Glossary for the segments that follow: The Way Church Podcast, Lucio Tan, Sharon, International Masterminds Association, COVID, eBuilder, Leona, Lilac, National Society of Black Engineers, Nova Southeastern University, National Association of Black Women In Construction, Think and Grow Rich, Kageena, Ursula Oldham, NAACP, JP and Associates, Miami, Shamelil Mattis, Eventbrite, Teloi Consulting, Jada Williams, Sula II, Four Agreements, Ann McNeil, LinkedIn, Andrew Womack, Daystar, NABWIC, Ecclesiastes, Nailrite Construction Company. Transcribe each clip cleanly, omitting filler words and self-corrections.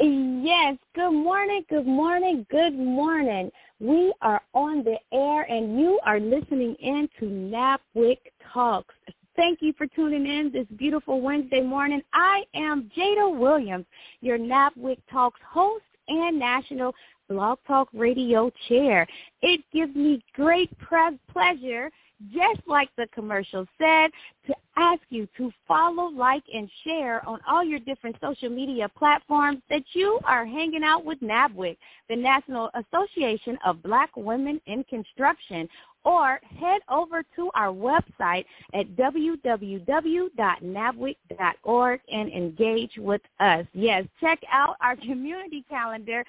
Yes, good morning, good morning, good morning. We are on the air and you are listening in to NABWIC Talks. Thank you for tuning in this beautiful Wednesday morning. I am Jada Williams, your NABWIC Talks host and National Blog Talk Radio Chair. It gives me great pleasure, just like the commercial said, to ask you to follow, like, and share on all your different social media platforms that you are hanging out with NABWIC, the National Association of Black Women in Construction, or head over to our website at www.nabwic.org and engage with us. Yes, check out our community calendar.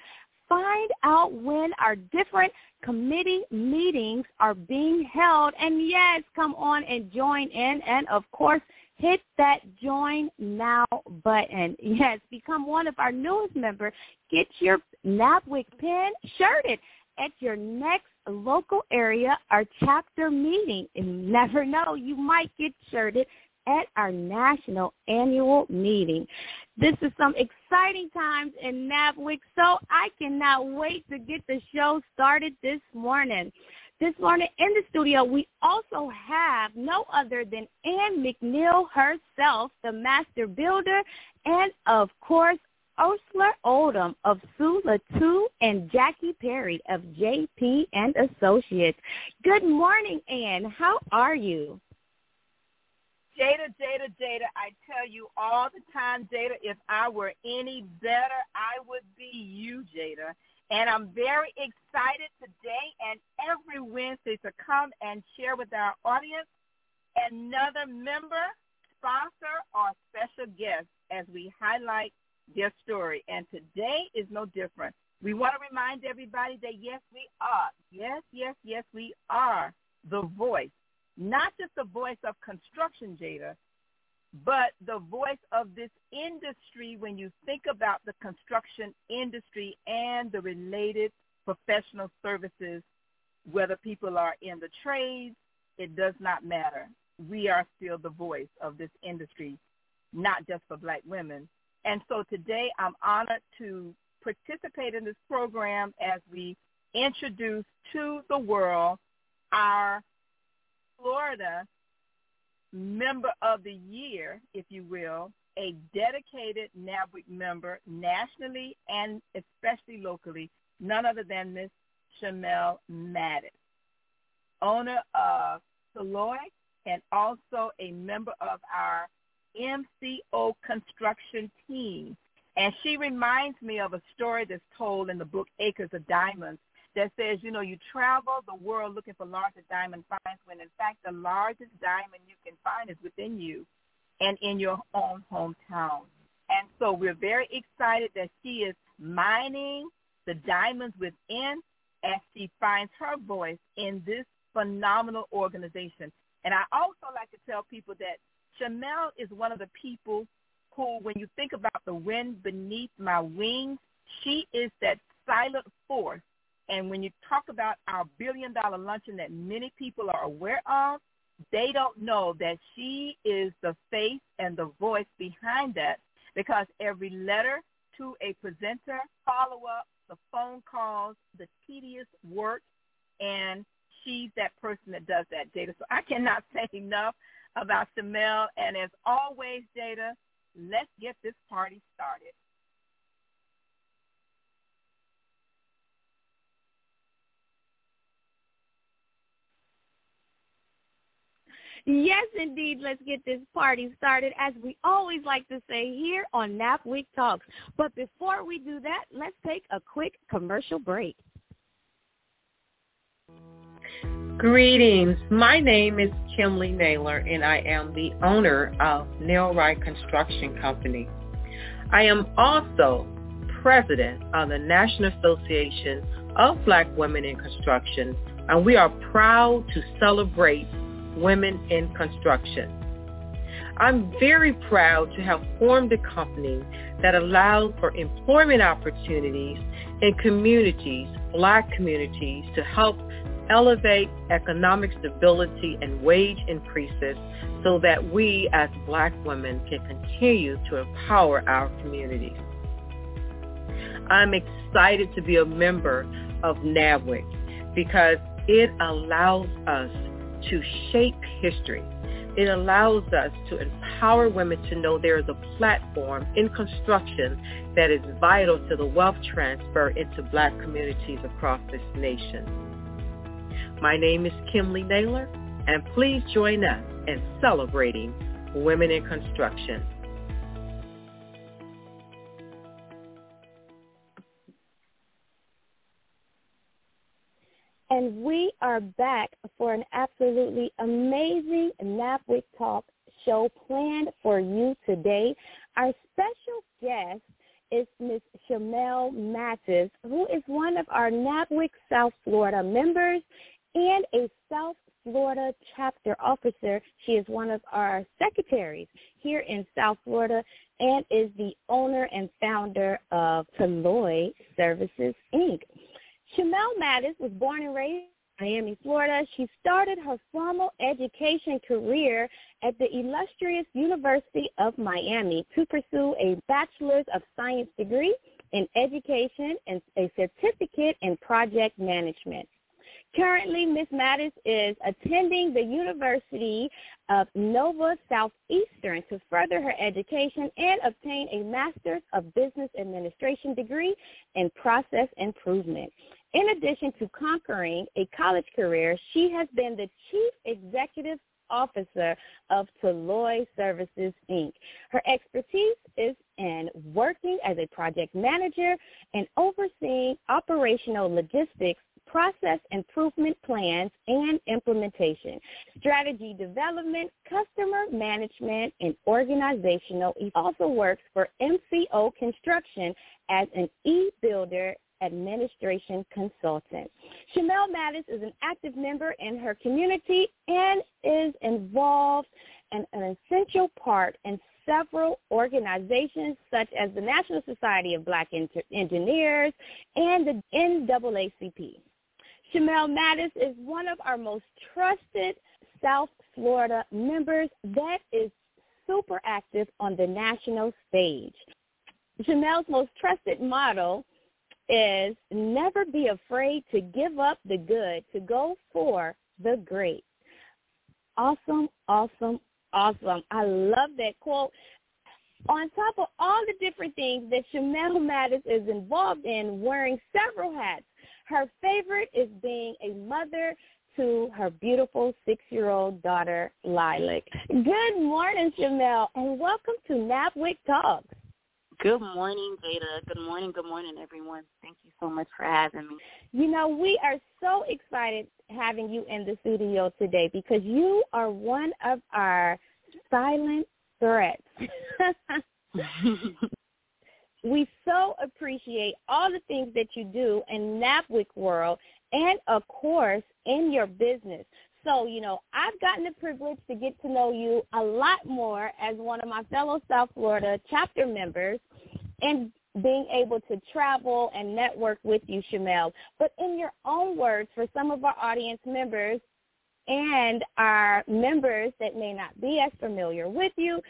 Find out when our different committee meetings are being held. And yes, come on and join in. And, of course, hit that join now button. Yes, become one of our newest members. Get your NABWIC pin shirted at your next local area or chapter meeting. And you never know, you might get shirted at our national annual meeting. This is some exciting times in NABWIC, so I cannot wait to get the show started this morning. This morning in the studio, we also have no other than Ann McNeil herself, the master builder, and, of course, Ursula Oldham of Sula II and Jackie Perry of JP and Associates. Good morning, Ann. How are you? Jada, I tell you all the time, Jada, if I were any better, I would be you, Jada. And I'm very excited today and every Wednesday to come and share with our audience another member, sponsor, or special guest as we highlight their story. And today is no different. We want to remind everybody that, yes, we are. Yes, we are the voice. Not just the voice of construction, Jada, but the voice of this industry when you think about the construction industry and the related professional services, whether people are in the trades, it does not matter. We are still the voice of this industry, not just for black women. And so today I'm honored to participate in this program as we introduce to the world our Florida Member of the Year, if you will, a dedicated NABWIC member nationally and especially locally, none other than Miss Shamelil Mattis, owner of Teloi and also a member of our MCO Construction team. And she reminds me of a story that's told in the book Acres of Diamonds, that says, you know, you travel the world looking for larger diamond finds when, in fact, the largest diamond you can find is within you and in your own hometown. And so we're very excited that she is mining the diamonds within as she finds her voice in this phenomenal organization. And I also like to tell people that Shamelil is one of the people who, when you think about the wind beneath my wings, she is that silent force And when you talk about our billion-dollar luncheon that many people are aware of, they don't know that she is the face and the voice behind that, because every letter to a presenter, follow-up, the phone calls, the tedious work, and she's that person that does that, Jada. So I cannot say enough about Shamelil. And as always, Jada, let's get this party started. Yes, indeed. Let's get this party started, as we always like to say here on NABWIC Talks. But before we do that, let's take a quick commercial break. Greetings. My name is Kimberly Naylor, and I am the owner of Nailrite Construction Company. I am also president of the National Association of Black Women in Construction, and we are proud to celebrate Women in Construction. I'm very proud to have formed a company that allows for employment opportunities in communities, Black communities, to help elevate economic stability and wage increases so that we as Black women can continue to empower our communities. I'm excited to be a member of NABWIC because it allows us to shape history. It allows us to empower women to know there is a platform in construction that is vital to the wealth transfer into Black communities across this nation. My name is Kimberly Naylor, and please join us in celebrating Women in Construction. And we are back for an absolutely amazing NABWIC Talk show planned for you today. Our special guest is Ms. Shamelil Mattis, who is one of our NABWIC South Florida members and a South Florida chapter officer. She is one of our secretaries here in South Florida and is the owner and founder of Teloi Services, Inc. Shamelil Mattis was born and raised in Miami, Florida. She started her formal education career at the illustrious University of Miami to pursue a Bachelor's of Science degree in Education and a certificate in Project Management. Currently, Ms. Mattis is attending the University of Nova Southeastern to further her education and obtain a Master's of Business Administration degree in Process Improvement. In addition to conquering a college career, she has been the Chief Executive Officer of Teloi Services, Inc. Her expertise is in working as a project manager and overseeing operational logistics, process improvement plans and implementation, strategy development, customer management, and organizational. She also works for MCO Construction as an eBuilder administration consultant. Shamelil Mattis is an active member in her community and is involved in an essential part in several organizations such as the National Society of Black Engineers and the NAACP. Shamelil Mattis is one of our most trusted South Florida members that is super active on the national stage. Shamelil's most trusted motto is never be afraid to give up the good to go for the great. Awesome, awesome, awesome. I love that quote. On top of all the different things that Shamelil Mattis is involved in, wearing several hats, her favorite is being a mother to her beautiful 6-year-old daughter, Lilac. Good morning, Shamelil, and welcome to NABWIC Talks. Good morning, Jada. Good morning, everyone. Thank you so much for having me. You know, we are so excited having you in the studio today because you are one of our silent threats. We so appreciate all the things that you do in NABWIC world and, of course, in your business. So, you know, I've gotten the privilege to get to know you a lot more as one of my fellow South Florida chapter members. And being able to travel and network with you, Shamelil. But in your own words, for some of our audience members and our members that may not be as familiar with you,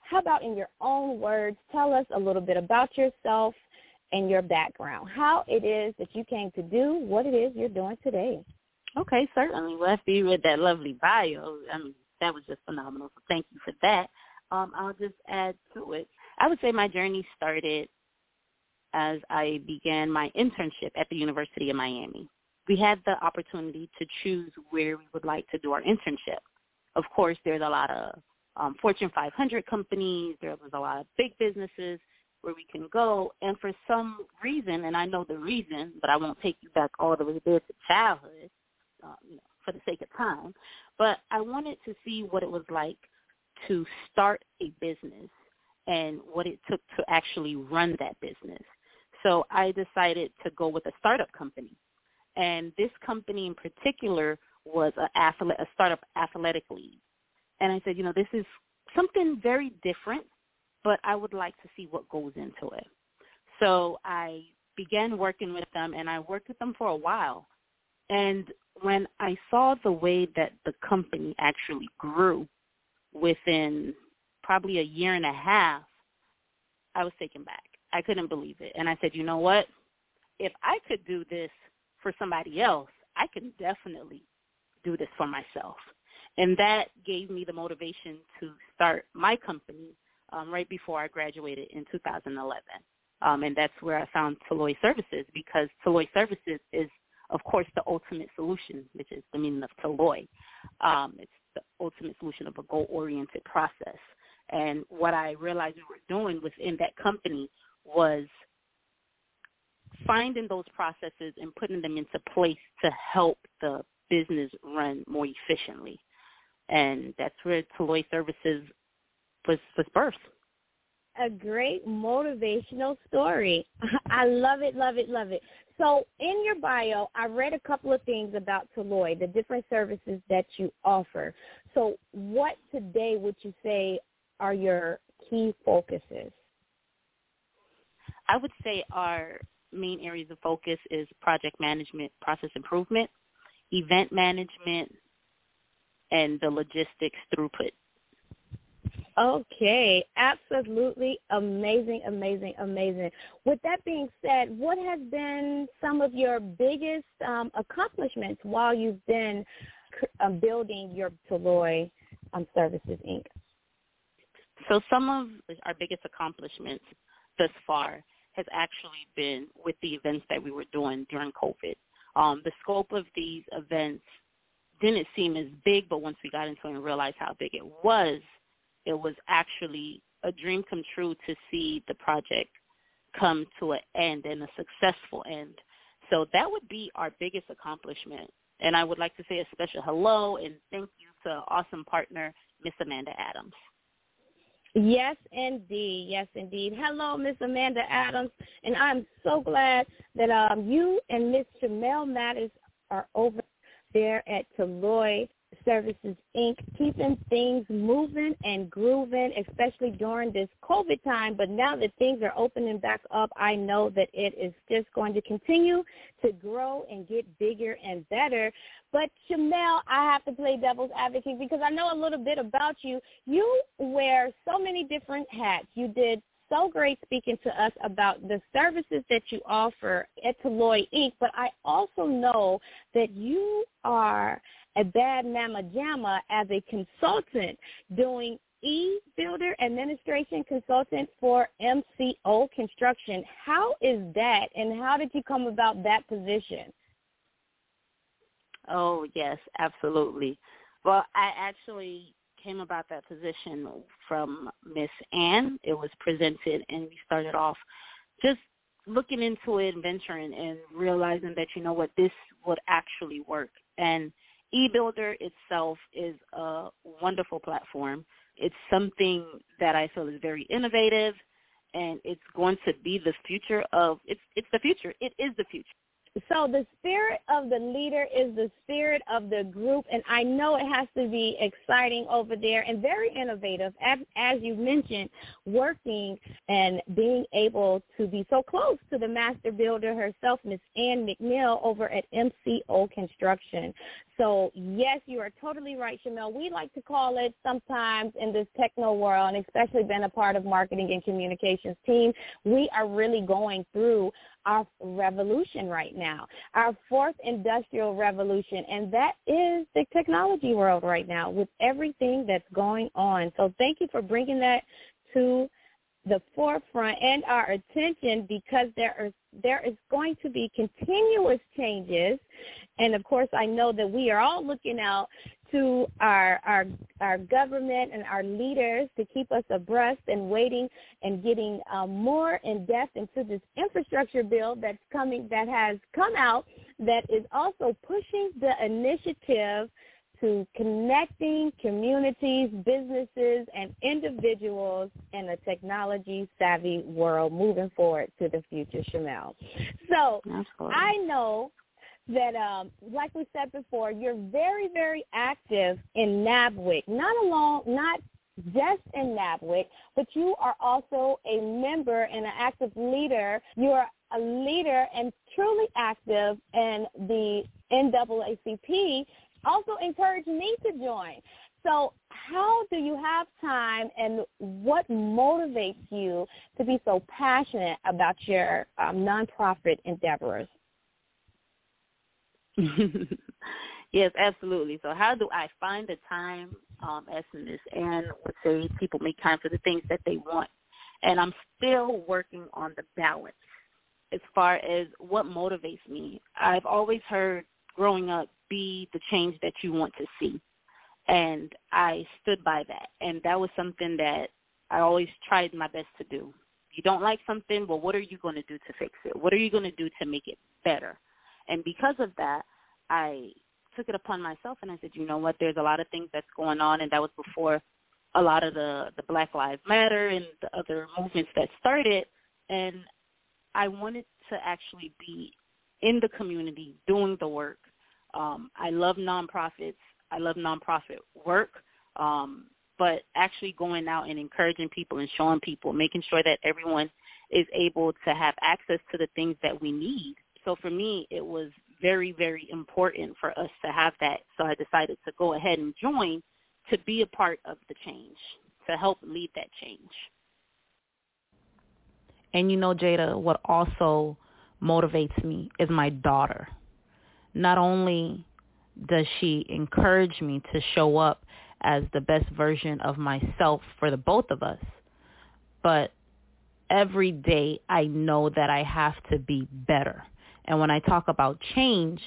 how about in your own words, tell us a little bit about yourself and your background, how it is that you came to do what it is you're doing today. Okay, certainly. Well, after you read that lovely bio, I mean, that was just phenomenal, so thank you for that. I'll just add to it. I would say my journey started as I began my internship at the University of Miami. We had the opportunity to choose where we would like to do our internship. Of course, there's a lot of Fortune 500 companies. There was a lot of big businesses where we can go. And for some reason, and I know the reason, but I won't take you back all the way there to childhood for the sake of time, but I wanted to see what it was like to start a business and what it took to actually run that business. So I decided to go with a startup company. And this company in particular was a startup athletic league. And I said, this is something very different, but I would like to see what goes into it. So I began working with them, and I worked with them for a while. And when I saw the way that the company actually grew within probably a year and a half, I was taken back. I couldn't believe it. And I said, you know what? If I could do this for somebody else, I can definitely do this for myself. And that gave me the motivation to start my company right before I graduated in 2011. And that's where I found Teloi Services, because Teloi Services is, of course, the ultimate solution, which is the meaning of Teloi. It's the ultimate solution of a goal-oriented process. And what I realized we were doing within that company was finding those processes and putting them into place to help the business run more efficiently. And that's where Teloi Services was birthed. A great motivational story. I love it, love it, love it. So in your bio, I read a couple of things about Teloi, the different services that you offer. So what today would you say are your key focuses? I would say our main areas of focus is project management, process improvement, event management, and the logistics throughput. Okay, absolutely amazing, amazing, amazing. With that being said, what has been some of your biggest accomplishments while you've been building your Teloi Services, Inc.? So some of our biggest accomplishments thus far has actually been with the events that we were doing during COVID. The scope of these events didn't seem as big, but once we got into it and realized how big it was actually a dream come true to see the project come to an end and a successful end. So that would be our biggest accomplishment. And I would like to say a special hello and thank you to awesome partner, Miss Amanda Adams. Yes, indeed. Yes, indeed. Hello, Miss Amanda Adams. And I'm so glad that you and Miss Shamelil Mattis are over there at Teloi Services, Inc., keeping things moving and grooving, especially during this COVID time. But now that things are opening back up, I know that it is just going to continue to grow and get bigger and better. But, Shamelil, I have to play devil's advocate because I know a little bit about you. You wear so many different hats. You did so great speaking to us about the services that you offer at Teloi, Inc., but I also know that you are a bad mama jamma as a consultant doing eBuilder administration consultant for MCO Construction. How is that, and how did you come about that position? Oh, yes, absolutely. Well, I actually came about that position from Miss Ann. It was presented, and we started off just looking into it and venturing and realizing that, you know what, this would actually work. And eBuilder itself is a wonderful platform. It's something that I feel is very innovative, and it's going to be the future of – it's the future. It is the future. So the spirit of the leader is the spirit of the group, and I know it has to be exciting over there and very innovative, as you mentioned, working and being able to be so close to the master builder herself, Miss Ann McNeil, over at MCO Construction. So, yes, you are totally right, Shamelil. We like to call it sometimes in this techno world, and especially being a part of marketing and communications team, we are really going through our revolution right now, our fourth industrial revolution, and that is the technology world right now with everything that's going on. So thank you for bringing that to the forefront and our attention, because there is going to be continuous changes. And, of course, I know that we are all looking out to our government and our leaders to keep us abreast and waiting and getting more in depth into this infrastructure bill that's coming, that has come out, that is also pushing the initiative to connecting communities, businesses, and individuals in a technology-savvy world moving forward to the future, Shamel. So absolutely. I know that, like we said before, you're very, very active in NABWIC, not just in NABWIC, but you are also a member and an active leader. You are a leader and truly active in the NAACP, also encourage me to join. So how do you have time, and what motivates you to be so passionate about your nonprofit endeavors? Yes, absolutely. So how do I find the time, as Ms. Ann would say, people make time for the things that they want. And I'm still working on the balance as far as what motivates me. I've always heard growing up, be the change that you want to see. And I stood by that. And that was something that I always tried my best to do. You don't like something, well, what are you going to do to fix it? What are you going to do to make it better? And because of that, I took it upon myself and I said, you know what, there's a lot of things that's going on. And that was before a lot of the Black Lives Matter and the other movements that started. And I wanted to actually be in the community doing the work. I love nonprofits. I love nonprofit work, but actually going out and encouraging people and showing people, making sure that everyone is able to have access to the things that we need. So for me, it was very, very important for us to have that. So I decided to go ahead and join to be a part of the change, to help lead that change. And, you know, Jada, what also motivates me is my daughter. Not only does she encourage me to show up as the best version of myself for the both of us, but every day I know that I have to be better. And when I talk about change,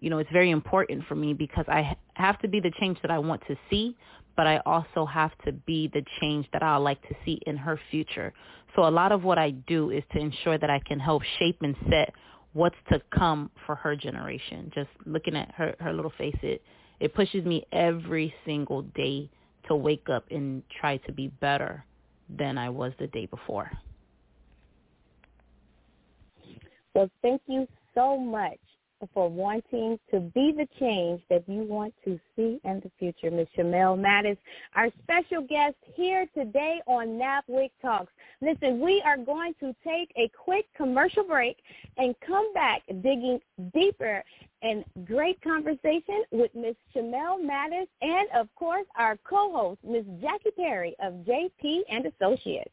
you know, it's very important for me because I have to be the change that I want to see, but I also have to be the change that I like to see in her future. So a lot of what I do is to ensure that I can help shape and set what's to come for her generation. Just looking at her little face, it pushes me every single day to wake up and try to be better than I was the day before. Well, thank you so much for wanting to be the change that you want to see in the future, Ms. Shamelil Mattis, our special guest here today on NABWIC Talks. Listen, we are going to take a quick commercial break and come back digging deeper in great conversation with Ms. Shamelil Mattis and, of course, our co-host, Ms. Jackie Perry of JP and Associates.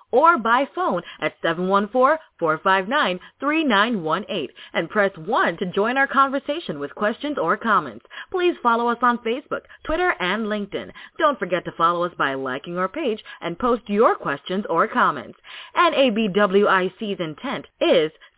or by phone at 714-459-3918 and press 1 to join our conversation with questions or comments. Please follow us on Facebook, Twitter, and LinkedIn. Don't forget to follow us by liking our page and post your questions or comments. NABWIC's intent is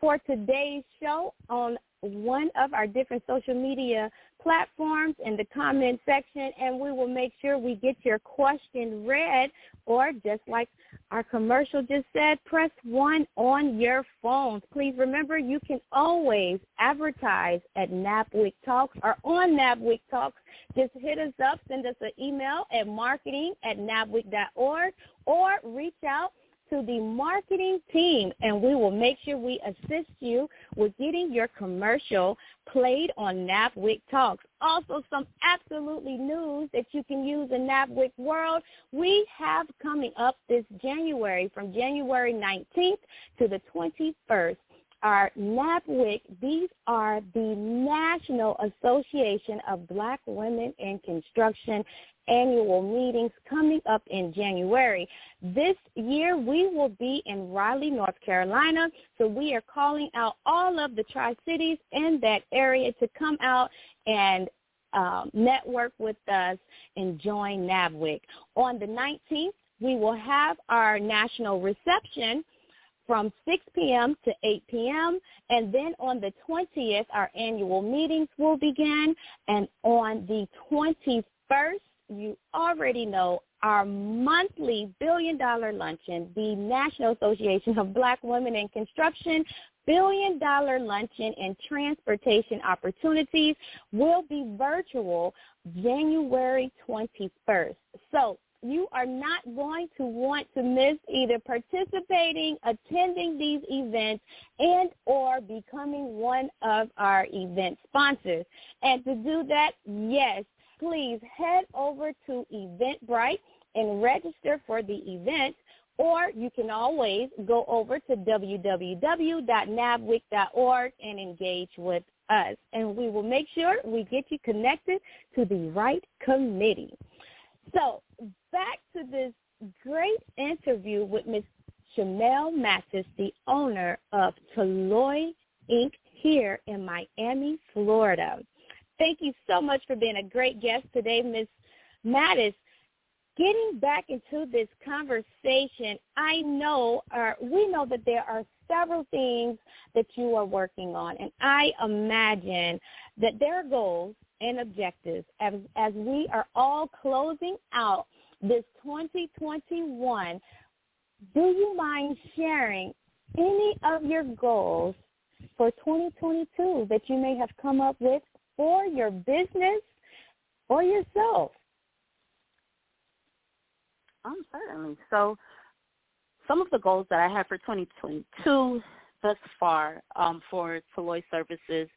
for today's show on one of our different social media platforms in the comment section, and we will make sure we get your question read, or just like our commercial just said, press 1 on your phones. Please remember, you can always advertise at NABWIC Talks or on NABWIC Talks. Just hit us up, send us an email at marketing@nabwic.org, or reach out to the marketing team, and we will make sure we assist you with getting your commercial played on NABWIC Talks. Also, some absolutely news that you can use in NABWIC World. We have coming up this January, from January 19th to the 21st, our NABWIC, these are the National Association of Black Women in Construction annual meetings coming up in January. This year, we will be in Raleigh, North Carolina, so we are calling out all of the Tri-Cities in that area to come out and network with us and join NABWIC. On the 19th, we will have our national reception from 6 p.m. to 8 p.m., and then on the 20th, our annual meetings will begin, and on the 21st, you already know, our monthly billion-dollar luncheon, the National Association of Black Women in Construction billion-dollar luncheon and transportation opportunities will be virtual January 21st. So you are not going to want to miss either participating, attending these events, and or becoming one of our event sponsors. And to do that, yes, please head over to Eventbrite and register for the event, or you can always go over to www.nabwic.org and engage with us, and we will make sure we get you connected to the right committee. So back to this great interview with Ms. Shamelil Mattis, the owner of Teloi Inc. here in Miami, Florida. Thank you so much for being a great guest today, Ms. Mattis. Getting back into this conversation, I know, we know that there are several things that you are working on, and I imagine that there are goals and objectives as we are all closing out this 2021. Do you mind sharing any of your goals for 2022 that you may have come up with for your business or yourself? Certainly. So some of the goals that I have for 2022 thus far, for Teloi Services,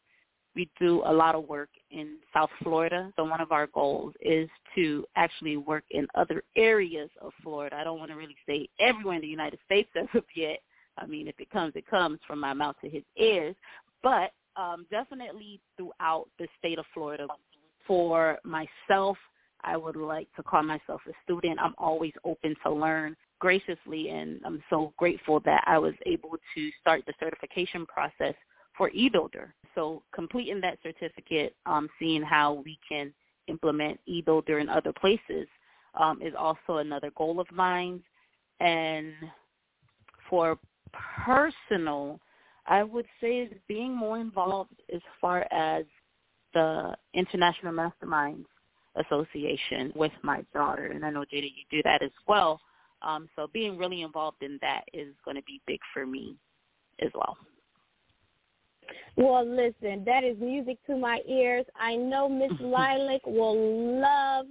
we do a lot of work in South Florida. So one of our goals is to actually work in other areas of Florida. I don't want to really say everywhere in the United States as of yet. I mean, if it comes, it comes from my mouth to his ears. But definitely throughout the state of Florida. For myself, I would like to call myself a student. I'm always open to learn graciously, and I'm so grateful that I was able to start the certification process for eBuilder. So completing that certificate, seeing how we can implement eBuilder in other places, is also another goal of mine. And for personal, I would say is being more involved as far as the International Masterminds Association with my daughter. And I know, Jada, you do that as well. So being really involved in that is going to be big for me as well. Well, listen, that is music to my ears. I know Miss Lilac will love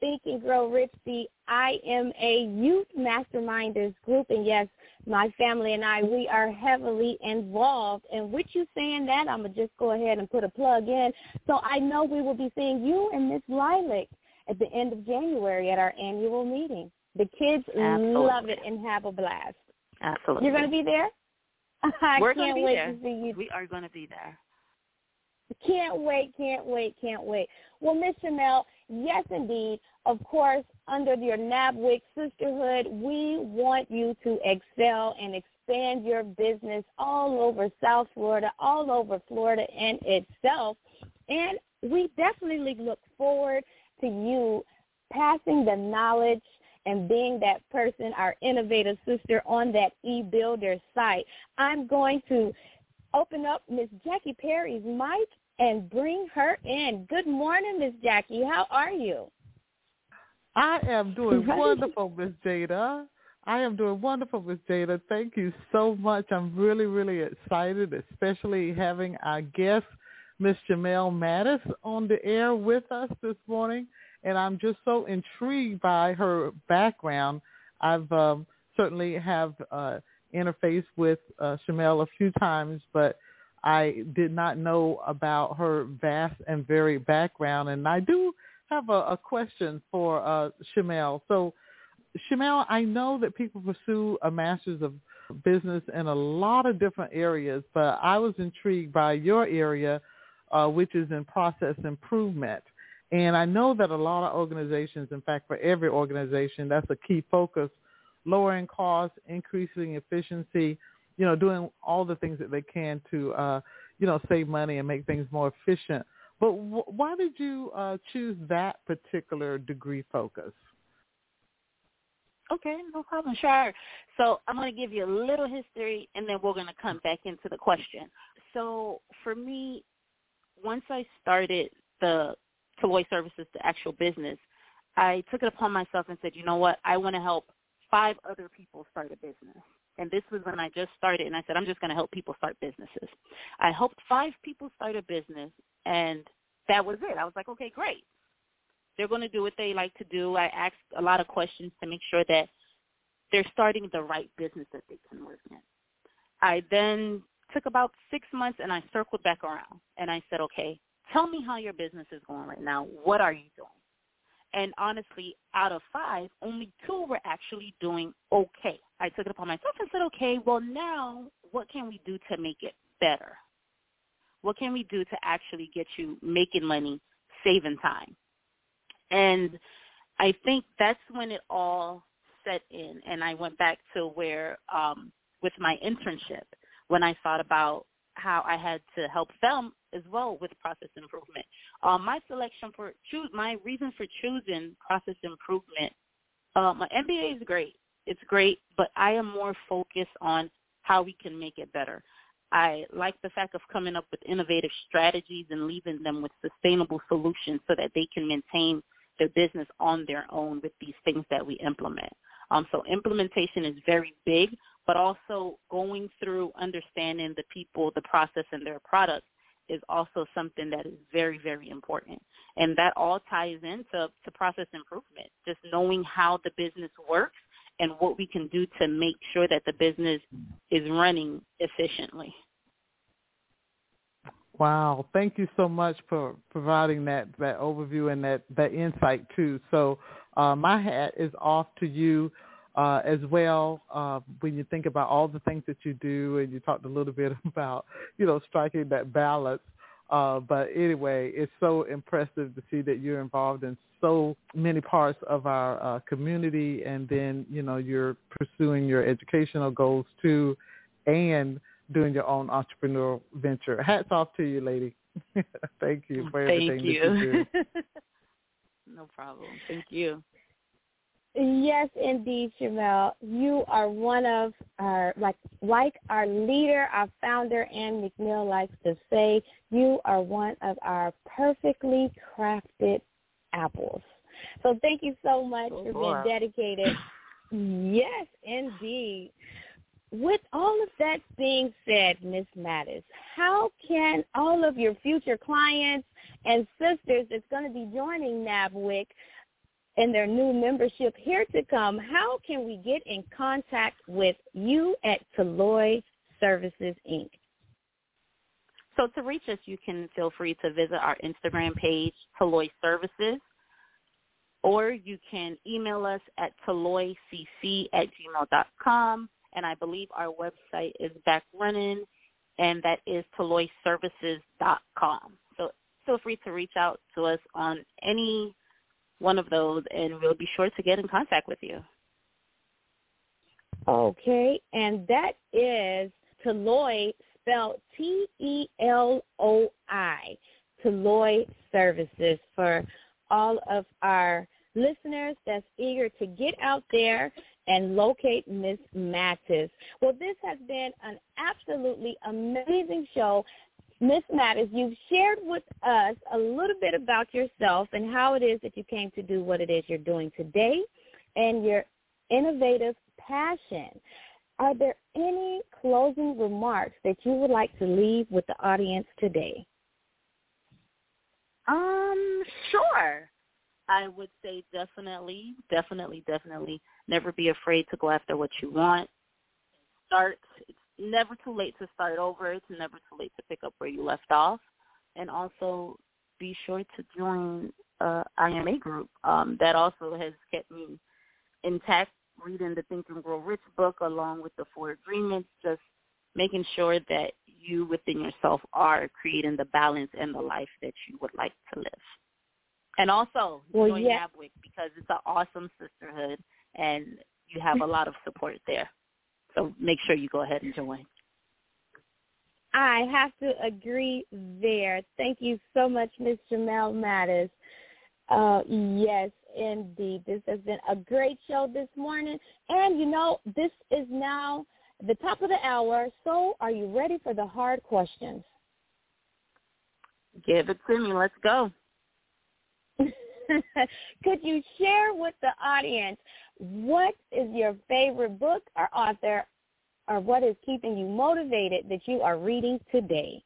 Think and Grow Rich, the IMA Youth Masterminders group. And yes, my family and I, we are heavily involved. And with you saying that, I'm going to just go ahead and put a plug in. So I know we will be seeing you and Miss Lilac at the end of January at our annual meeting. The kids Absolutely. Love it and have a blast. Absolutely. You're going to be there? We're going to be there. To see you. We are going to be there. Can't wait. Well, Ms. Chanel, yes, indeed. Of course, under your NABWIC sisterhood, we want you to excel and expand your business all over South Florida, all over Florida in itself. And we definitely look forward to you passing the knowledge and being that person, our innovative sister, on that eBuilder site. I'm going to open up Ms. Jackie Perry's mic and bring her in. Good morning, Ms. Jackie. How are you? I am doing wonderful, Ms. Jada. Thank you so much. I'm really, really excited, especially having our guest, Ms. Shamelil Mattis, on the air with us this morning. And I'm just so intrigued by her background. I've certainly have interfaced with Shamelil a few times, but I did not know about her vast and varied background. And I do have a question for Shamelil. So, Shamelil, I know that people pursue a master's of business in a lot of different areas, but I was intrigued by your area, which is in process improvement. And I know that a lot of organizations, in fact, for every organization, that's a key focus, lowering costs, increasing efficiency, you know, doing all the things that they can to, you know, save money and make things more efficient. But why did you choose that particular degree focus? Okay, no problem. Sure. So I'm going to give you a little history, and then we're going to come back into the question. So for me, once I started the Teloi Services, the actual business, I took it upon myself and said, you know what, I want to help 5 other people start a business. And this was when I just started, and I said, I'm just going to help people start businesses. I helped 5 people start a business, and that was it. I was like, okay, great. They're going to do what they like to do. I asked a lot of questions to make sure that they're starting the right business that they can work in. I then took about 6 months, and I circled back around, and I said, okay, tell me how your business is going right now. What are you doing? And honestly, out of 5, only 2 were actually doing okay. I took it upon myself and said, okay, well, now what can we do to make it better? What can we do to actually get you making money, saving time? And I think that's when it all set in, and I went back to where with my internship, when I thought about how I had to help them as well with process improvement. My reason for choosing process improvement, my MBA is great. It's great, but I am more focused on how we can make it better. I like the fact of coming up with innovative strategies and leaving them with sustainable solutions so that they can maintain their business on their own with these things that we implement. So implementation is very big, but also going through understanding the people, the process, and their products is also something that is very, very important. And that all ties into process improvement, just knowing how the business works and what we can do to make sure that the business is running efficiently. Wow. Thank you so much for providing that overview and that insight, too. So my hat is off to you as well when you think about all the things that you do, and you talked a little bit about, you know, striking that balance. But anyway, it's so impressive to see that you're involved in so many parts of our community, and then, you know, you're pursuing your educational goals, too, and doing your own entrepreneurial venture. Hats off to you, lady. Thank you for everything that you do. No problem. Thank you. Yes, indeed, Shamelil. You are one of our, like our leader, our founder, Ann McNeil likes to say, you are one of our perfectly crafted apples. So thank you so much for being dedicated. Yes, indeed. With all of that being said, Ms. Mattis, how can all of your future clients and sisters that's going to be joining NABWIC and their new membership here to come, how can we get in contact with you at Teloi Services, Inc.? So to reach us, you can feel free to visit our Instagram page, Teloi Services, or you can email us at teloicc@gmail.com. and I believe our website is back running, and that is teloiservices.com. So feel free to reach out to us on any one of those, and we'll be sure to get in contact with you. Okay, and that is Teloi, spelled T-E-L-O-I, Teloi Services, for all of our listeners that's eager to get out there and locate Miss Mattis. Well, this has been an absolutely amazing show. Miss Mattis, you've shared with us a little bit about yourself and how it is that you came to do what it is you're doing today and your innovative passion. Are there any closing remarks that you would like to leave with the audience today? Sure. I would say definitely never be afraid to go after what you want. Start. It's never too late to start over. It's never too late to pick up where you left off. And also be sure to join IMA group. That also has kept me intact, reading the Think and Grow Rich book along with the Four Agreements, just making sure that you within yourself are creating the balance and the life that you would like to live. And also join NABWIC, because it's an awesome sisterhood, and you have a lot of support there. So make sure you go ahead and join. I have to agree there. Thank you so much, Ms. Shamelil Mattis. Yes, indeed. This has been a great show this morning. And, you know, this is now the top of the hour. So are you ready for the hard questions? Give it to me. Let's go. Could you share with the audience what is your favorite book or author, or what is keeping you motivated that you are reading today?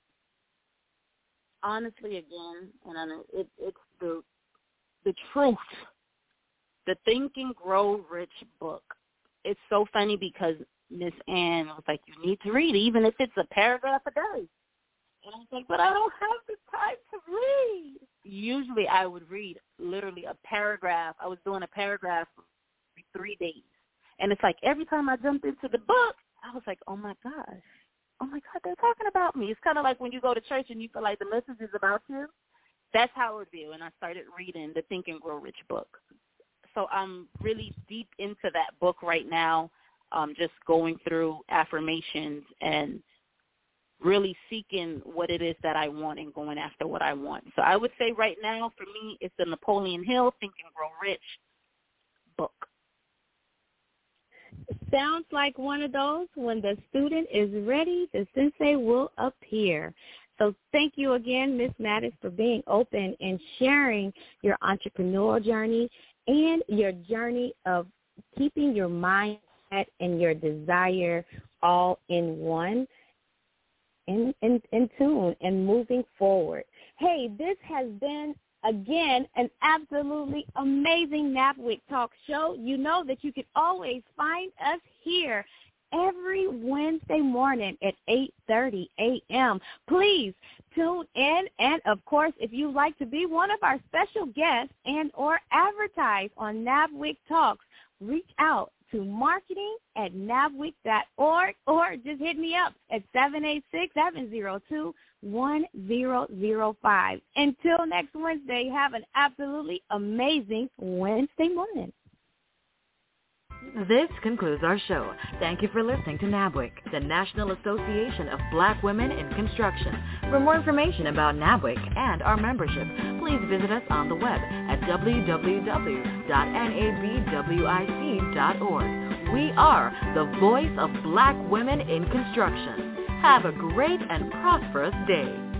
Honestly, again, and I know it's the truth, the Think and Grow Rich book. It's so funny because Miss Ann was like, you need to read, even if it's a paragraph a day. And I was like, but I don't have the time to read. Usually I would read literally a paragraph. I was doing a paragraph for 3 days. And it's like every time I jumped into the book, I was like, oh, my gosh, they're talking about me. It's kind of like when you go to church and you feel like the message is about you. That's how it would. And I started reading the Think and Grow Rich book. So I'm really deep into that book right now, just going through affirmations and really seeking what it is that I want and going after what I want. So I would say right now for me it's the Napoleon Hill Think and Grow Rich book. Sounds like one of those, when the student is ready, the sensei will appear. So thank you again, Ms. Mattis, for being open and sharing your entrepreneurial journey and your journey of keeping your mindset and your desire all in one, in tune, and moving forward. Hey, this has been, again, an absolutely amazing NABWIC Talk show. You know that you can always find us here every Wednesday morning at 8:30 a.m. Please tune in. And, of course, if you'd like to be one of our special guests and or advertise on NABWIC Talks, reach out to marketing@nabwic.org or just hit me up at 786-702-1005. Until next Wednesday, have an absolutely amazing Wednesday morning. This concludes our show. Thank you for listening to NABWIC, the National Association of Black Women in Construction. For more information about NABWIC and our membership, please visit us on the web at www.nabwic.org. We are the voice of Black women in construction. Have a great and prosperous day.